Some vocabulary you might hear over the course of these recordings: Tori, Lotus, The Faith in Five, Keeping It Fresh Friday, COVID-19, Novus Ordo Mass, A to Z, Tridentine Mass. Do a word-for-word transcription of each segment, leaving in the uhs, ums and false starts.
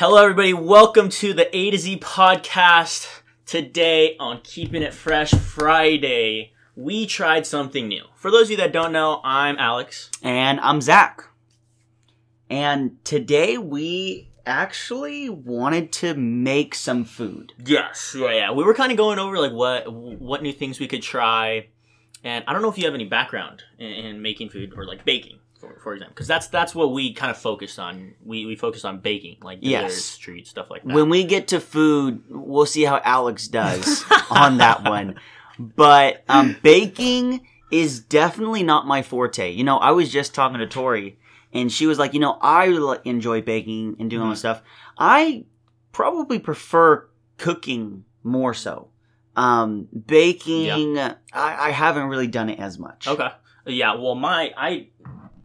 Hello, everybody. Welcome to the A to Z podcast. Today on Keeping It Fresh Friday, we tried something new. For those of you that don't know, I'm Alex. And I'm Zach. And today we actually wanted to make some food. Yes. Yeah, yeah. We were kind of going over like what what new things we could try. And I don't know if you have any background in, in making food or like baking. For, for example, because that's that's what we kind of focused on. We we focused on baking, like desserts, treats, stuff like that. When we get to food, we'll see how Alex does on that one. But um, baking is definitely not my forte. You know, I was just talking to Tori, and she was like, you know, I enjoy baking and doing mm-hmm. all this stuff. I probably prefer cooking more so. Um, baking, yeah. I, I haven't really done it as much. Okay. Yeah, well, my... I.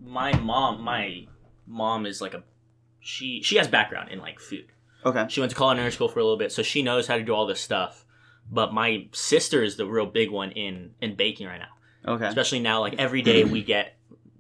My mom, my mom is like a, she she has background in like food. Okay. She went to culinary school for a little bit, so she knows how to do all this stuff. But my sister is the real big one in, in baking right now. Okay. Especially now, like every day we get,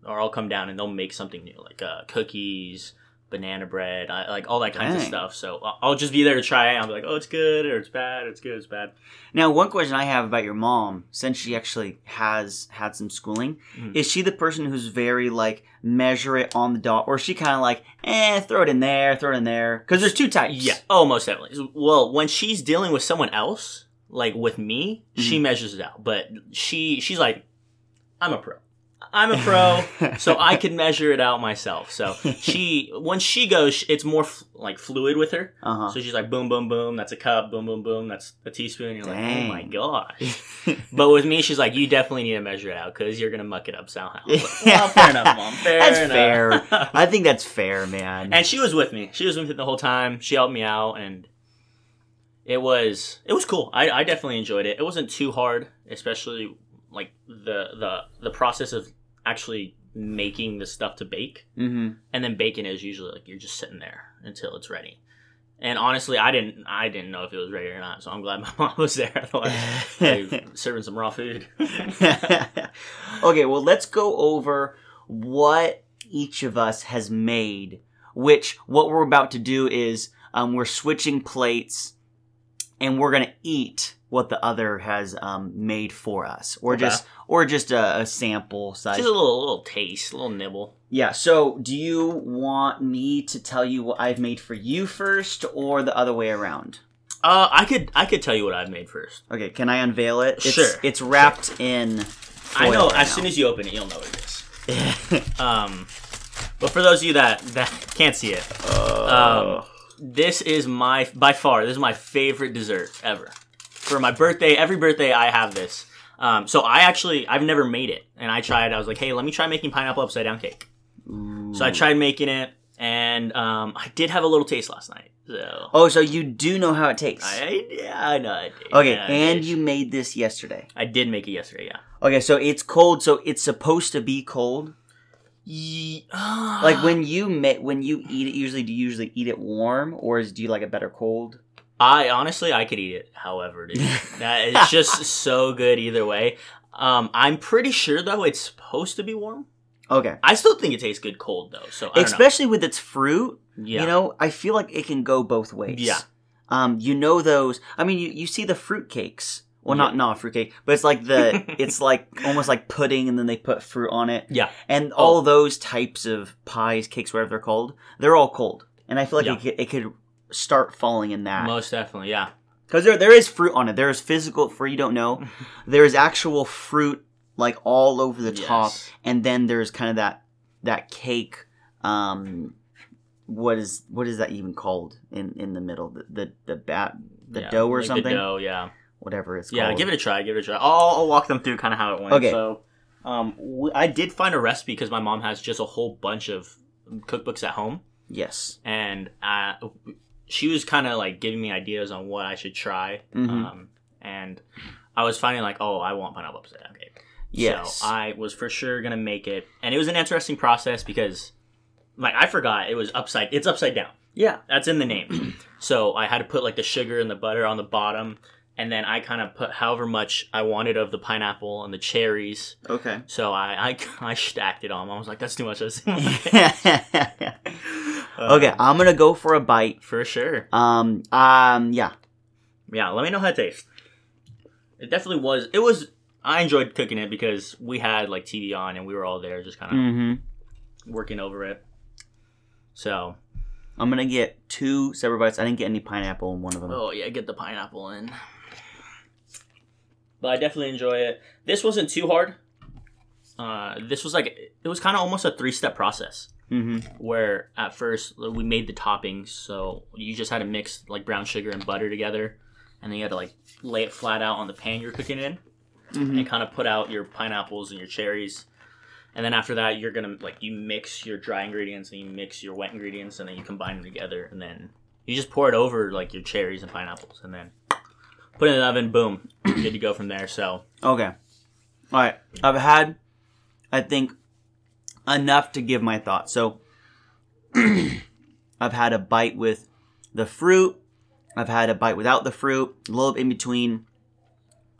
or I'll come down and they'll make something new, like uh, cookies, banana bread, I, like all that kinds Dang. of stuff. So I'll just be there to try it. I'll be like, oh, it's good or it's bad. It's good, it's bad. Now, one question I have about your mom, since she actually has had some schooling, mm-hmm. is she the person who's very like measure it on the dot, or is she kind of like, eh, throw it in there, throw it in there? Because there's two types. Yeah. Oh, most definitely. Well, when she's dealing with someone else, like with me, mm-hmm. she measures it out. But she she's like, I'm a pro. I'm a pro, so I can measure it out myself. So she, once she goes, it's more f- like fluid with her. Uh-huh. So she's like, boom, boom, boom, that's a cup, boom, boom, boom, that's a teaspoon. You're Dang. like, oh my gosh. But with me, she's like, you definitely need to measure it out because you're going to muck it up somehow. Like, well, fair enough, Mom. Fair that's enough. fair. I think that's fair, man. And she was with me. She was with me the whole time. She helped me out, and it was it was cool. I, I definitely enjoyed it. It wasn't too hard, especially like the the the process of actually making the stuff to bake, mm-hmm. and then baking is usually like you're just sitting there until it's ready. And honestly, I didn't I didn't know if it was ready or not, so I'm glad my mom was there. Otherwise, I was serving some raw food. Okay, well, let's go over what each of us has made. Which what we're about to do is um, we're switching plates, and we're gonna eat what the other has um, made for us, or okay. just or just a, a sample size, just a little, little taste, a little nibble. Yeah. So, do you want me to tell you what I've made for you first, or the other way around? Uh, I could I could tell you what I've made first. Okay. Can I unveil it? It's, sure. It's wrapped sure. in foil. I know. Right as now. soon as you open it, you'll know what it is. um, but for those of you that that can't see it, oh. um, this is my by far this is my favorite dessert ever. For my birthday, every birthday I have this. Um, so I actually, I've never made it. And I tried, I was like, hey, let me try making pineapple upside down cake. Ooh. So I tried making it. And um, I did have a little taste last night. So. Oh, so you do know how it tastes. I, yeah, I know. It, okay, yeah, and it, you made this yesterday. I did make it yesterday, yeah. Okay, so it's cold. So it's supposed to be cold? Yeah. Like when you ma- when you eat it, usually do you usually eat it warm? Or is, do you like it better cold? I honestly, I could eat it however it is. That is just so good either way. Um, I'm pretty sure though it's supposed to be warm. Okay. I still think it tastes good cold though. So I especially don't know. With its fruit, yeah. you know, I feel like it can go both ways. Yeah. Um, you know those. I mean, you, you see the fruit cakes. Well, yeah. not not fruit cake, but it's like the it's like almost like pudding, and then they put fruit on it. Yeah. And oh. all those types of pies, cakes, whatever they're called, they're all cold, and I feel like yeah. it could, it could. start falling in that. Most definitely, yeah. Because there, there is fruit on it. There is physical fruit you don't know. There is actual fruit like all over the yes. top, and then there's kind of that that cake. Um, what is what is that even called in, in the middle? The the the, bat, the yeah, dough or like something. The dough, yeah. Whatever it's yeah, called. Yeah, give it a try. Give it a try. I'll, I'll walk them through kind of how it went. Okay. So, um, w- I did find a recipe because my mom has just a whole bunch of cookbooks at home. Yes. And I. She was kind of like giving me ideas on what I should try, mm-hmm. um, and I was finding like, oh, I want pineapple upside down cake. Yes, so I was for sure gonna make it, and it was an interesting process because, like, I forgot it was upside. It's upside down. Yeah, that's in the name. So I had to put like the sugar and the butter on the bottom, and then I kind of put however much I wanted of the pineapple and the cherries. Okay. So I I, I stacked it on. I was like, that's too much. That's too much. Okay, um, I'm gonna go for a bite for sure. Um, um, yeah, yeah. Let me know how it tastes. It definitely was. It was. I enjoyed cooking it because we had like T V on and we were all there, just kind of mm-hmm. working over it. So I'm gonna get two separate bites. I didn't get any pineapple in one of them. Oh yeah, get the pineapple in. But I definitely enjoy it. This wasn't too hard. Uh, this was like it was kind of almost a three-step process. Mm-hmm. Where at first we made the toppings, so you just had to mix like brown sugar and butter together, and then you had to like lay it flat out on the pan you're cooking in, mm-hmm. and kind of put out your pineapples and your cherries, and then after that you're gonna like you mix your dry ingredients and you mix your wet ingredients, and then you combine them together, and then you just pour it over like your cherries and pineapples, and then put it in the oven. Boom, good to go from there. So okay, all right, I've had, I think. Enough to give my thoughts. So I've had a bite with the fruit. I've had a bite without the fruit. A little in between.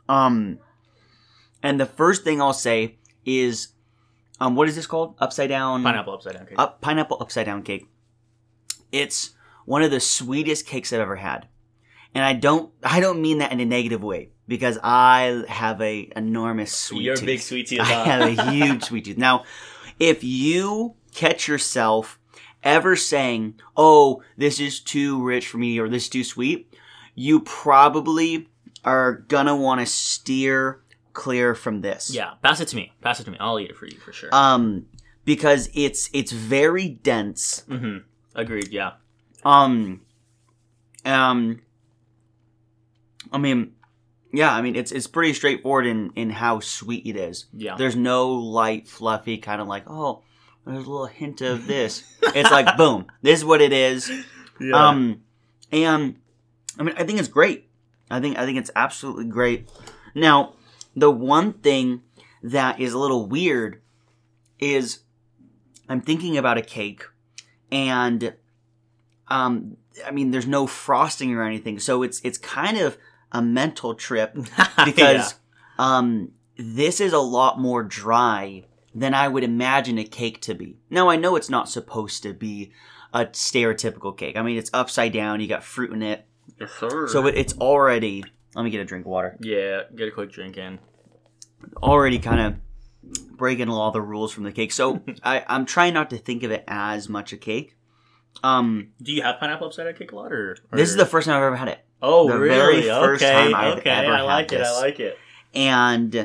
Um, and the first thing I'll say is, um, what is this called? Upside down pineapple upside down cake. Up, pineapple upside down cake. It's one of the sweetest cakes I've ever had, and I don't I don't mean that in a negative way. Because I have a enormous sweet You're tooth. You're a big sweet tooth. I have a huge sweet tooth. Now, if you catch yourself ever saying, oh, this is too rich for me or this is too sweet, you probably are going to want to steer clear from this. Yeah. Pass it to me. Pass it to me. I'll eat it for you for sure. Um, because it's it's very dense. Mm-hmm. Agreed. Yeah. Um. Um. I mean... Yeah, I mean, it's it's pretty straightforward in, in how sweet it is. Yeah. There's no light, fluffy, kind of like, oh, there's a little hint of this. It's like, boom, this is what it is. Yeah. Um, and, I mean, I think it's great. I think I think it's absolutely great. Now, the one thing that is a little weird is I'm thinking about a cake, and, um, I mean, there's no frosting or anything, so it's it's kind of... a mental trip because yeah. um, this is a lot more dry than I would imagine a cake to be. Now, I know it's not supposed to be a stereotypical cake. I mean, it's upside down. You got fruit in it. Yes, sir. So it, it's already... Let me get a drink of water. Yeah, get a quick drink in. Already kind of breaking all the rules from the cake. So I, I'm trying not to think of it as much a cake. Um, Do you have pineapple upside down cake a lot? Or, or... This is the first time I've ever had it. Oh, the really? Very first okay. Time I've okay. Ever I like had it. This. I like it. And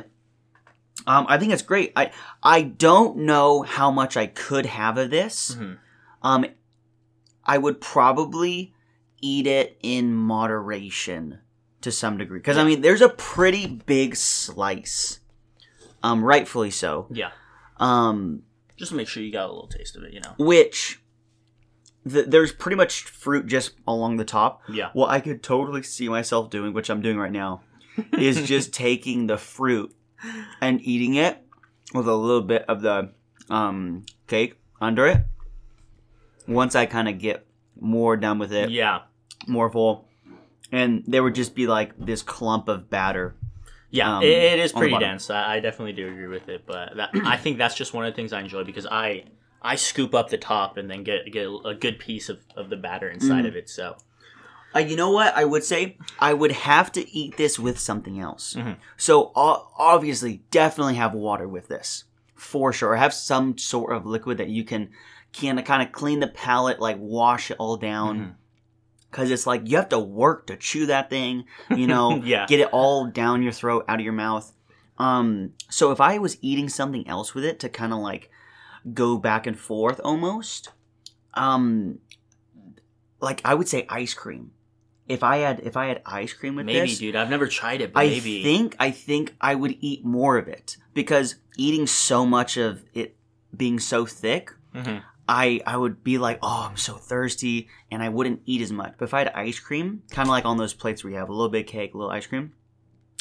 um, I think it's great. I I don't know how much I could have of this. Mm-hmm. Um, I would probably eat it in moderation to some degree because I mean, there's a pretty big slice. Um, rightfully so. Yeah. Um, just to make sure you got a little taste of it, you know. Which. The, there's pretty much fruit just along the top. Yeah. Well, I could totally see myself doing, which I'm doing right now, is just taking the fruit and eating it with a little bit of the um, cake under it. Once I kind of get more done with it. Yeah. More full. And there would just be like this clump of batter. Yeah, um, it, it is pretty dense. I, I definitely do agree with it. But that, I think that's just one of the things I enjoy because I... I scoop up the top and then get get a good piece of, of the batter inside mm. of it. So, uh, you know what I would say? I would have to eat this with something else. Mm-hmm. So uh, obviously, definitely have water with this for sure. Or have some sort of liquid that you can can kind of clean the palate, like wash it all down. Because mm-hmm. it's like you have to work to chew that thing. You know, yeah. Get it all down your throat, out of your mouth. Um, so if I was eating something else with it to kind of like. Go back and forth almost. Um, like I would say ice cream. If I had if I had ice cream with maybe, this. Maybe, dude. I've never tried it, but I maybe. I think I think I would eat more of it. Because eating so much of it being so thick, mm-hmm. I I would be like, oh, I'm so thirsty, and I wouldn't eat as much. But if I had ice cream, kind of like on those plates where you have a little bit of cake, a little ice cream,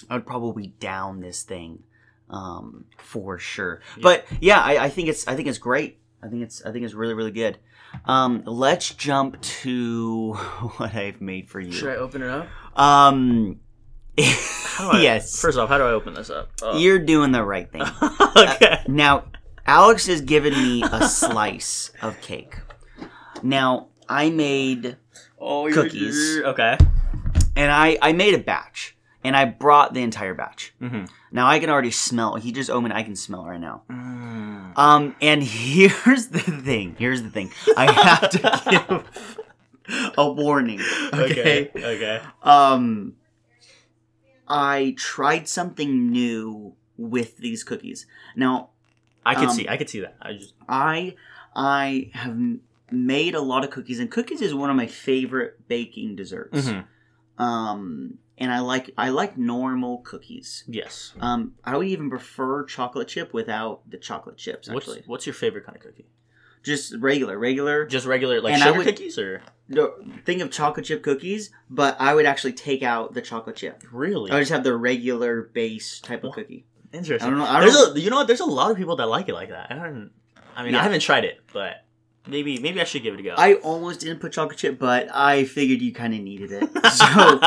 I would probably down this thing. Um, for sure. Yeah. But yeah, I, I think it's, I think it's great. I think it's, I think it's really, really good. Um, let's jump to what I've made for you. Should I open it up? Um, how do I, yes. First off, how do I open this up? Oh. You're doing the right thing. Okay. Uh, now, Alex has given me a slice of cake. Now, I made oh, cookies. You're, you're, okay. And I, I made a batch. And I brought the entire batch. Mm-hmm. Now, I can already smell. He just opened. I can smell right now. Mm. Um, and here's the thing. Here's the thing. I have to give a warning. Okay. Okay. okay. Um, I tried something new with these cookies. Now, I could um, see. I could see that. I just. I I have made a lot of cookies, and cookies is one of my favorite baking desserts. Mm-hmm. Um. And I like I like normal cookies. Yes. Um, I would even prefer chocolate chip without the chocolate chips, actually. What's, what's your favorite kind of cookie? Just regular, regular. Just regular, like and sugar would, cookies? Or no, think of chocolate chip cookies, but I would actually take out the chocolate chip. Really? I would just have the regular base type of cookie. Interesting. I don't know. I don't a, you know what? There's a lot of people that like it like that. I don't. I mean, yeah. I haven't tried it, but... Maybe maybe I should give it a go. I almost didn't put chocolate chip, but I figured you kind of needed it. So...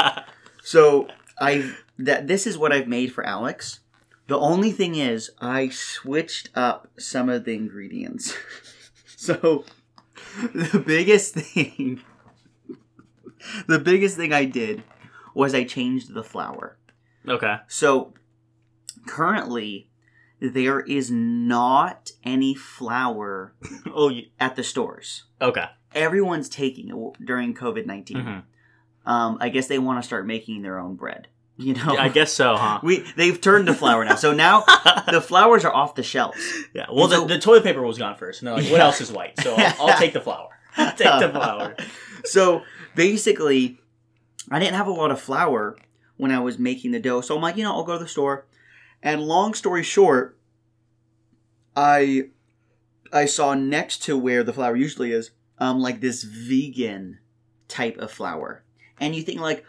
So I that this is what I've made for Alex. The only thing is I switched up some of the ingredients. So the biggest thing the biggest thing I did was I changed the flour. Okay. So currently there is not any flour oh, you, at the stores. Okay. Everyone's taking it during COVID nineteen. Mm-hmm. Um, I guess they want to start making their own bread. You know, I guess so, huh? We they've turned to flour now, so now the flours are off the shelves. Yeah. Well, so, the, the toilet paper was gone first, and they're like, yeah. "What else is white?" So I'll, I'll take the flour. I'll take the flour. So basically, I didn't have a lot of flour when I was making the dough, so I'm like, you know, I'll go to the store. And long story short, I I saw next to where the flour usually is, um, like this vegan type of flour. And you think, like,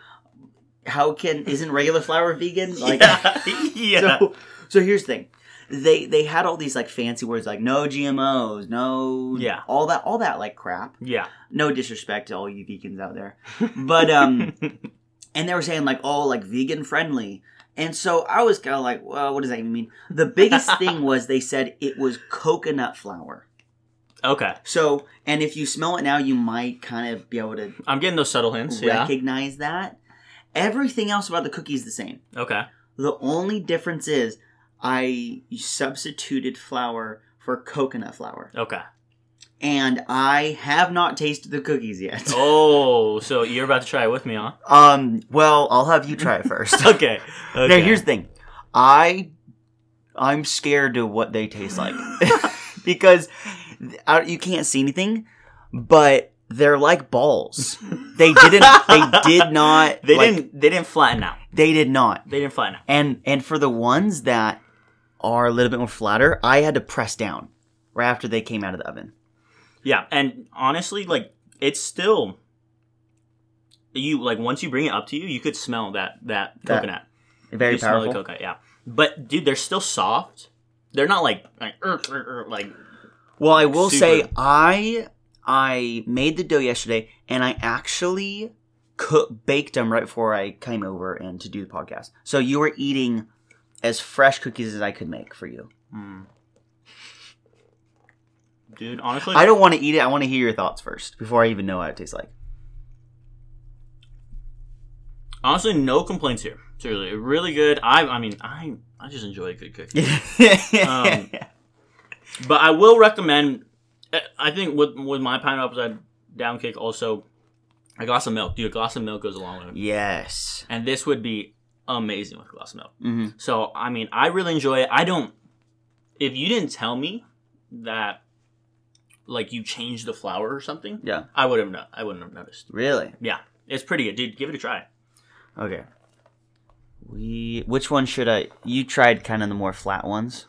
how can... Isn't regular flour vegan? Like, yeah. yeah. So, so here's the thing. They they had all these, like, fancy words, like, no G M Os, no... Yeah. All that, all that like, crap. Yeah. No disrespect to all you vegans out there. But, um... and they were saying, like, oh, like, vegan-friendly. And so I was kind of like, well, what does that even mean? The biggest thing was they said it was coconut flour. Okay. So, and if you smell it now, you might kind of be able to... I'm getting those subtle hints, recognize yeah. that. Everything else about the cookie is the same. Okay. The only difference is I substituted flour for coconut flour. Okay. And I have not tasted the cookies yet. Oh, so you're about to try it with me, huh? Um. Well, I'll have you try it first. okay. okay. Now, here's the thing. I, I'm scared of what they taste like. Because... I, you can't see anything, but they're like balls. They didn't. They did not. They like, didn't. They didn't flatten out. They did not. They didn't flatten out. And and for the ones that are a little bit more flatter, I had to press down right after they came out of the oven. Yeah, and honestly, like it's still you like once you bring it up to you, you could smell that that, that coconut. Very you powerful. Smell the coconut, yeah. But dude, they're still soft. They're not like like er, er, er, like. Well, I will Super. say I I made the dough yesterday, and I actually cooked, baked them right before I came over and to do the podcast. So you were eating as fresh cookies as I could make for you. Mm. Dude, honestly... I don't want to eat it. I want to hear your thoughts first before I even know what it tastes like. Honestly, no complaints here. Seriously, really good. I I mean, I, I just enjoy a good cookie. um, But I will recommend, I think with with my pineapple upside down kick also, a glass of milk. Dude, a glass of milk goes a long way. Yes. And this would be amazing with a glass of milk. Mm-hmm. So, I mean, I really enjoy it. I don't, if you didn't tell me that, like, you changed the flour or something, yeah, I would have not, I wouldn't have noticed. Really? Yeah. It's pretty good. Dude, give it a try. Okay. We, which one should I, you tried kind of the more flat ones.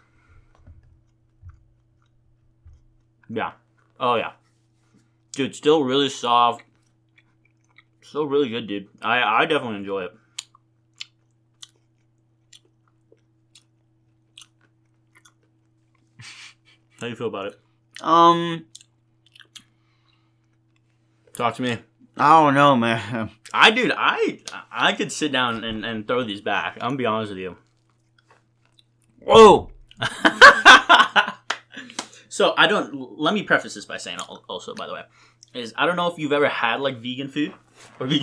Yeah. Oh, yeah. Dude, still really soft. Still really good, dude. I, I definitely enjoy it. How do you feel about it? Um. Talk to me. I don't know, man. I, dude, I I could sit down and, and throw these back. I'm going to be honest with you. Whoa! So I don't, let me preface this by saying also, by the way, is I don't know if you've ever had like vegan food or you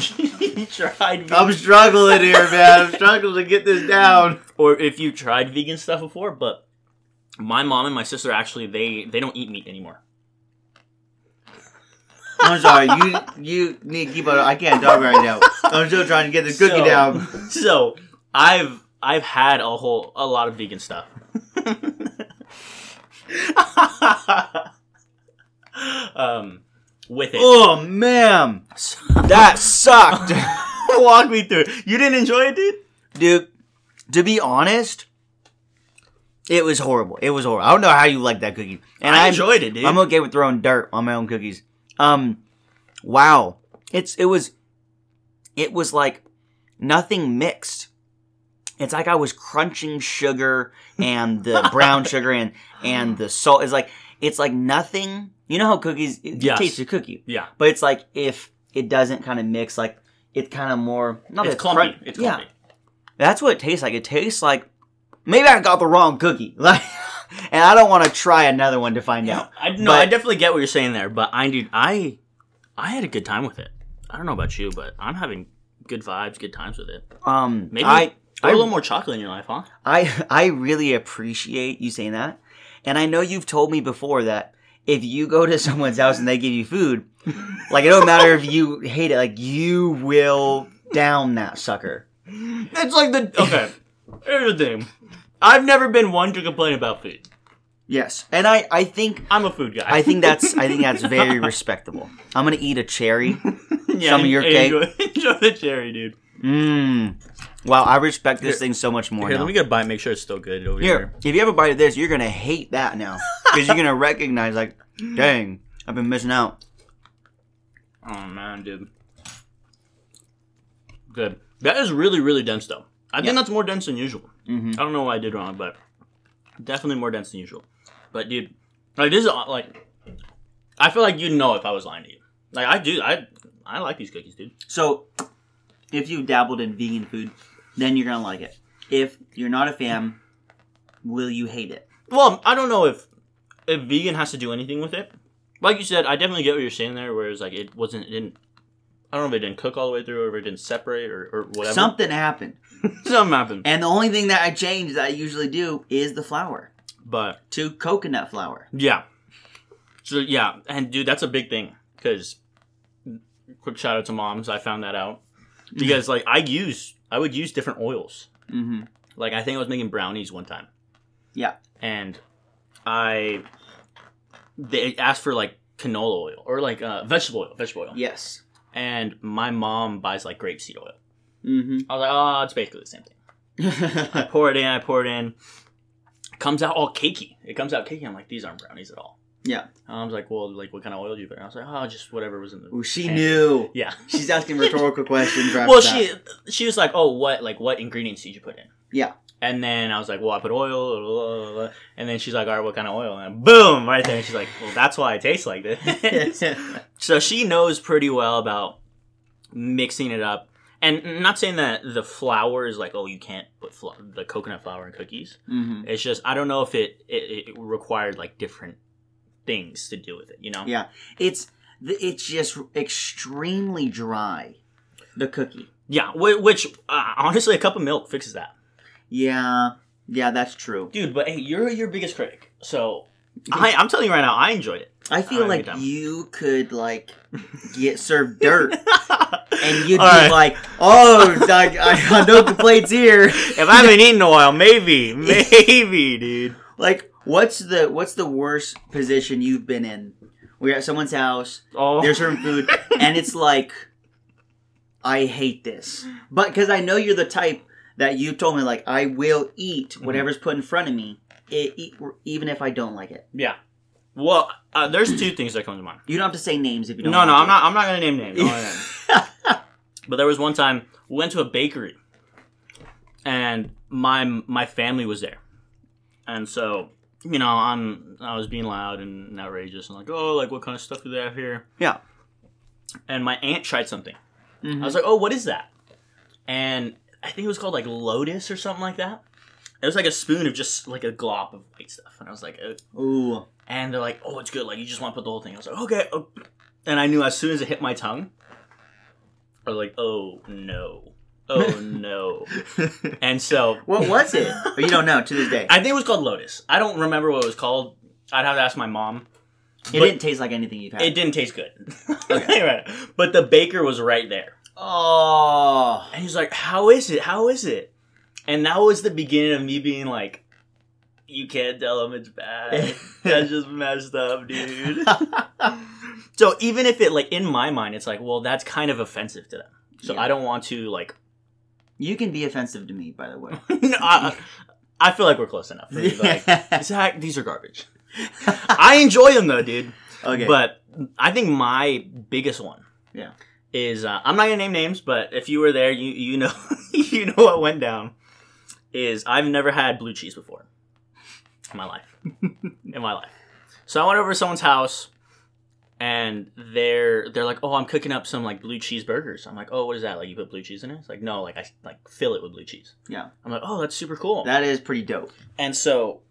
tried vegan. I'm struggling here, man. I'm struggling to get this down. Or if you tried vegan stuff before, but my mom and my sister actually, they, they don't eat meat anymore. I'm sorry, you you need to keep on. I can't talk right now. I'm still trying to get this cookie so, down. So I've I've had a whole a lot of vegan stuff. um, with it. Oh, ma'am, that sucked. Walk me through. You didn't enjoy it, dude? Dude, to be honest, it was horrible. It was horrible. I don't know how you like that cookie. And I enjoyed I'm, it, dude. I'm okay with throwing dirt on my own cookies. Um, wow. It's, it was, it was like nothing mixed. It's like I was crunching sugar and the brown sugar and, and the salt. It's like, it's like nothing. You know how cookies, it, yes. you taste a cookie. Yeah. But it's like if it doesn't kind of mix, like it kind of more, not it's clumpy. Crun- it's yeah. clumpy. That's what it tastes like. It tastes like, maybe I got the wrong cookie. Like, and I don't want to try another one to find yeah, out. I, no, but, I definitely get what you're saying there, but I dude, I, I had a good time with it. I don't know about you, but I'm having good vibes, good times with it. Um, Maybe I, I, a little more chocolate in your life, huh? I, I really appreciate you saying that. And I know you've told me before that if you go to someone's house and they give you food, like it don't matter if you hate it, like you will down that sucker. It's like the... Okay, here's the thing. I've never been one to complain about food. Yes. And I, I think... I'm a food guy. I think that's I think that's very respectable. I'm going to eat a cherry. yeah, some of your cake. Enjoy, enjoy the cherry, dude. Mmm. Wow, I respect this here, thing so much more here, now. Let me get a bite and make sure it's still good over here. Here, if you have a bite of this, you're going to hate that now. Because you're going to recognize, like, dang, I've been missing out. Oh, man, dude. Good. That is really, really dense, though. I yeah. think that's more dense than usual. Mm-hmm. I don't know what I did wrong, but definitely more dense than usual. But dude, like this is like, I feel like you'd know if I was lying to you. Like I do, I I like these cookies, dude. So if you dabbled in vegan food, then you're gonna like it. If you're not a fan, will you hate it? Well, I don't know if if vegan has to do anything with it. Like you said, I definitely get what you're saying there. Whereas like it wasn't, it didn't. I don't know if it didn't cook all the way through or if it didn't separate or, or whatever. Something happened. Something happened. And the only thing that I changed that I usually do is the flour. But. To coconut flour. Yeah. So, yeah. And, dude, that's a big thing. Because, quick shout out to moms. I found that out. Because, like, I use, I would use different oils. Mm-hmm. Like, I think I was making brownies one time. Yeah. And I, they asked for, like, canola oil. Or, like, uh, vegetable oil. Vegetable oil. Yes. And my mom buys, like, grapeseed oil. Mm-hmm. I was like, oh, it's basically the same thing. I pour it in, I pour it in. It comes out all cakey. It comes out cakey. I'm like, these aren't brownies at all. Yeah. And I was like, well, like, what kind of oil do you put in? I was like, oh, just whatever was in the... Ooh, she pan. Knew. Yeah. She's asking rhetorical questions. Well, she she was like, oh, what like what ingredients did you put in? Yeah. And then I was like, well, I put oil. Blah, blah, blah. And then she's like, all right, what kind of oil? And boom, right there. And she's like, well, that's why it tastes like this. So she knows pretty well about mixing it up. And not saying that the flour is like, oh, you can't put fl- the coconut flour in cookies. Mm-hmm. It's just, I don't know if it, it, it required like different things to do with it, you know? Yeah. It's it's just extremely dry, the cookie. Yeah, which uh, honestly, a cup of milk fixes that. Yeah, yeah, that's true. Dude, but hey, you're your biggest critic. So, I, I'm telling you right now, I enjoyed it. I feel I like you could, like, get served dirt. And you'd All be right. like, oh, I, I, I know the plate's here. If I haven't eaten in a while, maybe, maybe, dude. Like, what's the what's the worst position you've been in? We're at someone's house, oh. There's certain food, and it's like, I hate this. But because I know you're the type that you told me, like, I will eat whatever's put in front of me, it, eat, even if I don't like it. Yeah. Well, uh, there's two things that come to mind. You don't have to say names if you don't no, want no, to. No, no, I'm not, I'm not going to name names. Name. But there was one time, we went to a bakery, and my my family was there. And so, you know, I'm, I was being loud and outrageous, and like, oh, like, what kind of stuff do they have here? Yeah. And my aunt tried something. Mm-hmm. I was like, oh, what is that? And... I think it was called, like, Lotus or something like that. It was like a spoon of just like a glop of white stuff. And I was like, oh. Ooh. And they're like, oh, it's good. Like, you just want to put the whole thing. I was like, okay. Oh. And I knew as soon as it hit my tongue, I was like, oh, no. Oh, no. And so. What was it? Or you don't know to this day. I think it was called Lotus. I don't remember what it was called. I'd have to ask my mom. It but didn't taste like anything you've had. It didn't taste good. Okay. Right. But the baker was right there. Oh. And he's like, how is it? How is it? And that was the beginning of me being like, you can't tell them it's bad. That's just messed up, dude. So even if it, like, in my mind, it's like, well, that's kind of offensive to them. So yeah. I don't want to, like... You can be offensive to me, by the way. No, I, I feel like we're close enough. For me, like, Zach, these are garbage. I enjoy them, though, dude. Okay. But I think my biggest one yeah. is... Uh, I'm not going to name names, but if you were there, you, you know you know what went down. Is I've never had blue cheese before. In my life. In my life. So I went over to someone's house... And they're they're like, oh, I'm cooking up some, like, blue cheese burgers. I'm like, oh, what is that? Like, you put blue cheese in it? It's like, no, like, I, like, fill it with blue cheese. Yeah. I'm like, oh, that's super cool. That is pretty dope. And so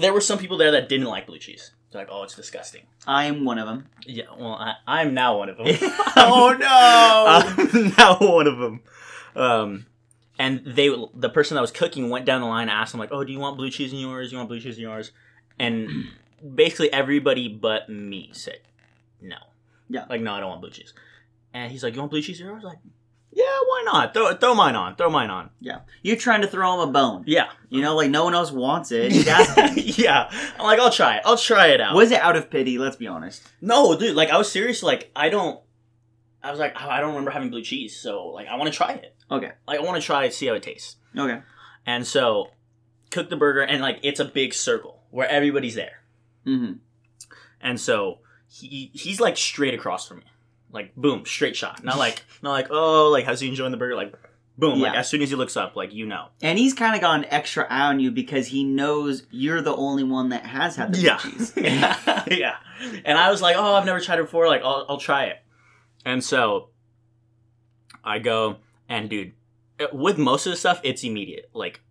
there were some people there that didn't like blue cheese. They're like, oh, it's disgusting. I am one of them. Yeah, well, I, I'm now one of them. Oh, no! I'm now one of them. Um, and they the person that was cooking went down the line and asked them, like, oh, do you want blue cheese in yours? Do you want blue cheese in yours? And basically everybody but me said no. Yeah. Like, no, I don't want blue cheese. And he's like, you want blue cheese here? I was like, yeah, why not? Throw throw mine on. Throw mine on. Yeah. You're trying to throw him a bone. Yeah. You know, like, no one else wants it. Yeah. I'm like, I'll try it. I'll try it out. Was it out of pity? Let's be honest. No, dude. Like, I was serious. Like, I don't... I was like, oh, I don't remember having blue cheese. So, like, I want to try it. Okay. Like, I want to try it, see how it tastes. Okay. And so, cook the burger. And, like, it's a big circle where everybody's there. Mm-hmm. And so... He he's like straight across from me, like boom, straight shot. Not like not like oh, like how's he enjoying the burger? Like boom, yeah. Like as soon as he looks up, like you know. And he's kind of got an extra eye on you because he knows you're the only one that has had the yeah. cheese. yeah, yeah. And I was like, oh, I've never tried it before. Like I'll I'll try it. And so I go and dude, with most of the stuff, it's immediate. Like.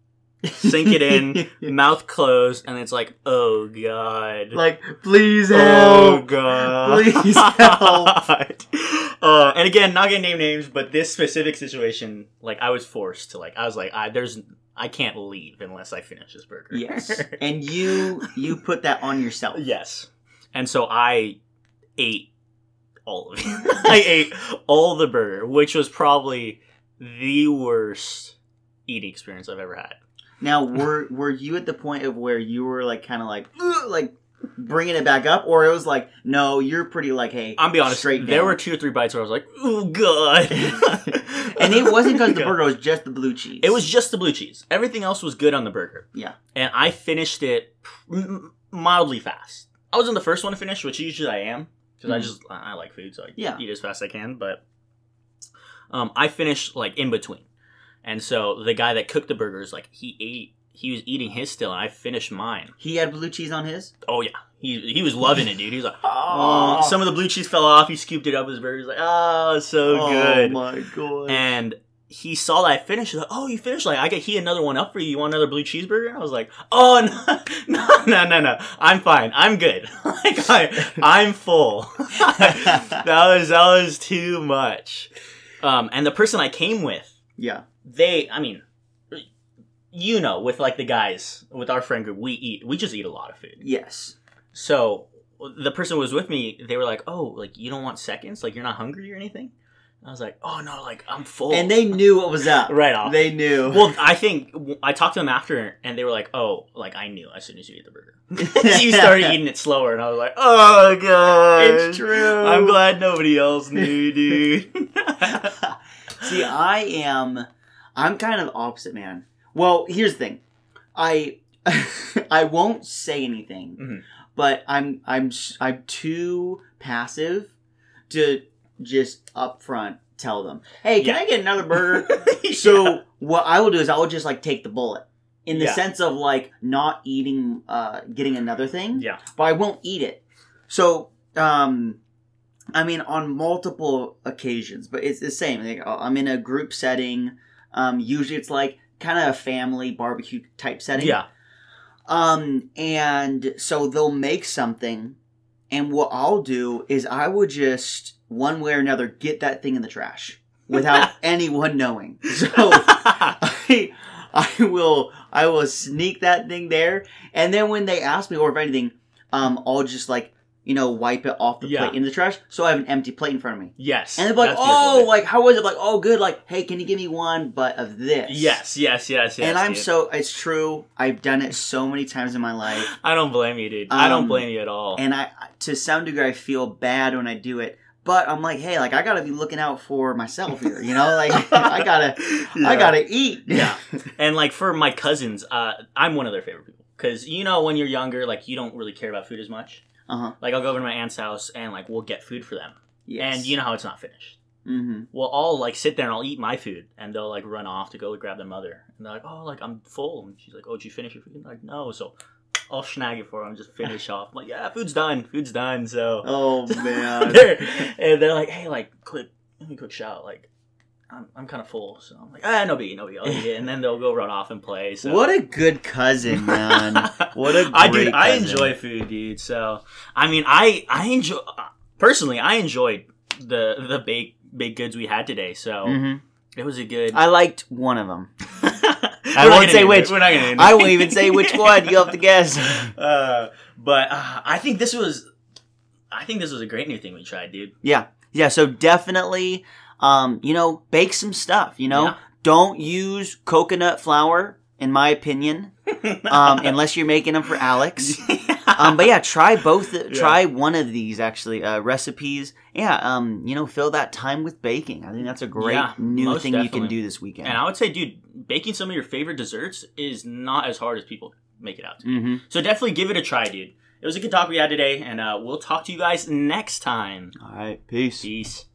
Sink it in, mouth closed, and it's like, oh god, like please help, oh god, please help. Uh, and again, not gonna name names, but this specific situation, like I was forced to, like I was like, I there's I can't leave unless I finish this burger. Yes, and you you put that on yourself. Yes, and so I ate all of it. I ate all the burger, which was probably the worst eating experience I've ever had. Now, were were you at the point of where you were, like, kind of, like, like, bringing it back up? Or it was like, no, you're pretty, like, hey, I'll be honest, straight down. There were two or three bites where I was like, oh, God. And it wasn't because the burger, it was just the blue cheese. It was just the blue cheese. Everything else was good on the burger. Yeah. And I finished it mildly fast. I wasn't the first one to finish, which usually I am. Because mm-hmm. I just, I like food, so I yeah. eat as fast as I can. But um, I finished, like, in between. And so the guy that cooked the burgers, like he ate, he was eating his still, and I finished mine. He had blue cheese on his? Oh yeah, he he was loving it, dude. He was like, oh. Some of the blue cheese fell off. He scooped it up his burger. He was like, oh, so oh, good. Oh my god. And he saw that I finished. He's like, oh, you finished? Like I could heat another one up for you. You want another blue cheeseburger? I was like, oh no, no, no, no, no. I'm fine. I'm good. Like I, I'm full. that was that was too much. Um, and the person I came with, yeah. They, I mean, you know, with like the guys, with our friend group, we eat, we just eat a lot of food. Yes. So the person who was with me, they were like, oh, like you don't want seconds? Like you're not hungry or anything? I was like, oh no, like I'm full. And they knew what was up. Right off. They knew. Well, I think, I talked to them after and they were like, oh, like I knew as soon as you ate the burger. So you started eating it slower and I was like, oh god. It's true. I'm glad nobody else knew, dude. See, I am... I'm kind of opposite, man. Well, here's the thing. I I won't say anything, mm-hmm. but I'm I'm I'm too passive to just upfront tell them, "Hey, can yeah. I get another burger?" yeah. So, what I will do is I will just like take the bullet in the yeah. sense of like not eating uh, getting another thing, yeah. but I won't eat it. So, um I mean on multiple occasions, but it's the same. Like, I'm in a group setting. Um, usually it's like kind of a family barbecue type setting. Yeah. Um, and so they'll make something, and what I'll do is I would just, one way or another, get that thing in the trash without anyone knowing. So I, I will, I will sneak that thing there. And then when they ask me, or if anything, um, I'll just like, you know, wipe it off the yeah. plate in the trash. So I have an empty plate in front of me. Yes. And they're like, oh, like, how was it? Like, oh, good. Like, hey, can you give me one but of this? Yes, yes, yes, yes. And I'm dude. so, it's true. I've done it so many times in my life. I don't blame you, dude. Um, I don't blame you at all. And I, to some degree, I feel bad when I do it. But I'm like, hey, like, I got to be looking out for myself here. You know, like, I got to, yeah. I got to eat. Yeah. And, like, for my cousins, uh, I'm one of their favorite people. Because, you know, when you're younger, like, you don't really care about food as much. Uh-huh. Like, I'll go over to my aunt's house, and, like, we'll get food for them. Yes. And you know how it's not finished. Mm-hmm. We'll all, like, sit there, and I'll eat my food, and they'll, like, run off to go grab their mother. And they're like, oh, like, I'm full. And she's like, oh, did you finish your food? And I'm like, no. So I'll snag it for them, just finish off. I'm like, yeah, food's done. Food's done. So. Oh, man. they're, and they're like, hey, like, quick, let me quick shout. Like, I'm I'm kind of full. So I'm like, ah, no biggie, no biggie. I'll eat it. And then they'll go run off and play. So. What a good cousin, man. What a great I do, cousin. I enjoy food, dude. So, I mean, I, I enjoy, personally, I enjoyed the the baked, baked goods we had today. So, mm-hmm. It was a good. I liked one of them. I won't say which. We're not gonna I won't even say which one. You'll have to guess. Uh, but uh, I think this was, I think this was a great new thing we tried, dude. Yeah. Yeah. So definitely. Um, you know, bake some stuff, you know, yeah. Don't use coconut flour, in my opinion, um, unless you're making them for Alex. Yeah. Um, but yeah, try both, yeah. try one of these actually, uh, recipes. Yeah. Um, you know, fill that time with baking. I think that's a great yeah, new thing definitely. you can do this weekend. And I would say, dude, baking some of your favorite desserts is not as hard as people make it out to be. Mm-hmm. So definitely give it a try, dude. It was a good talk we had today, and, uh, we'll talk to you guys next time. All right. Peace. Peace.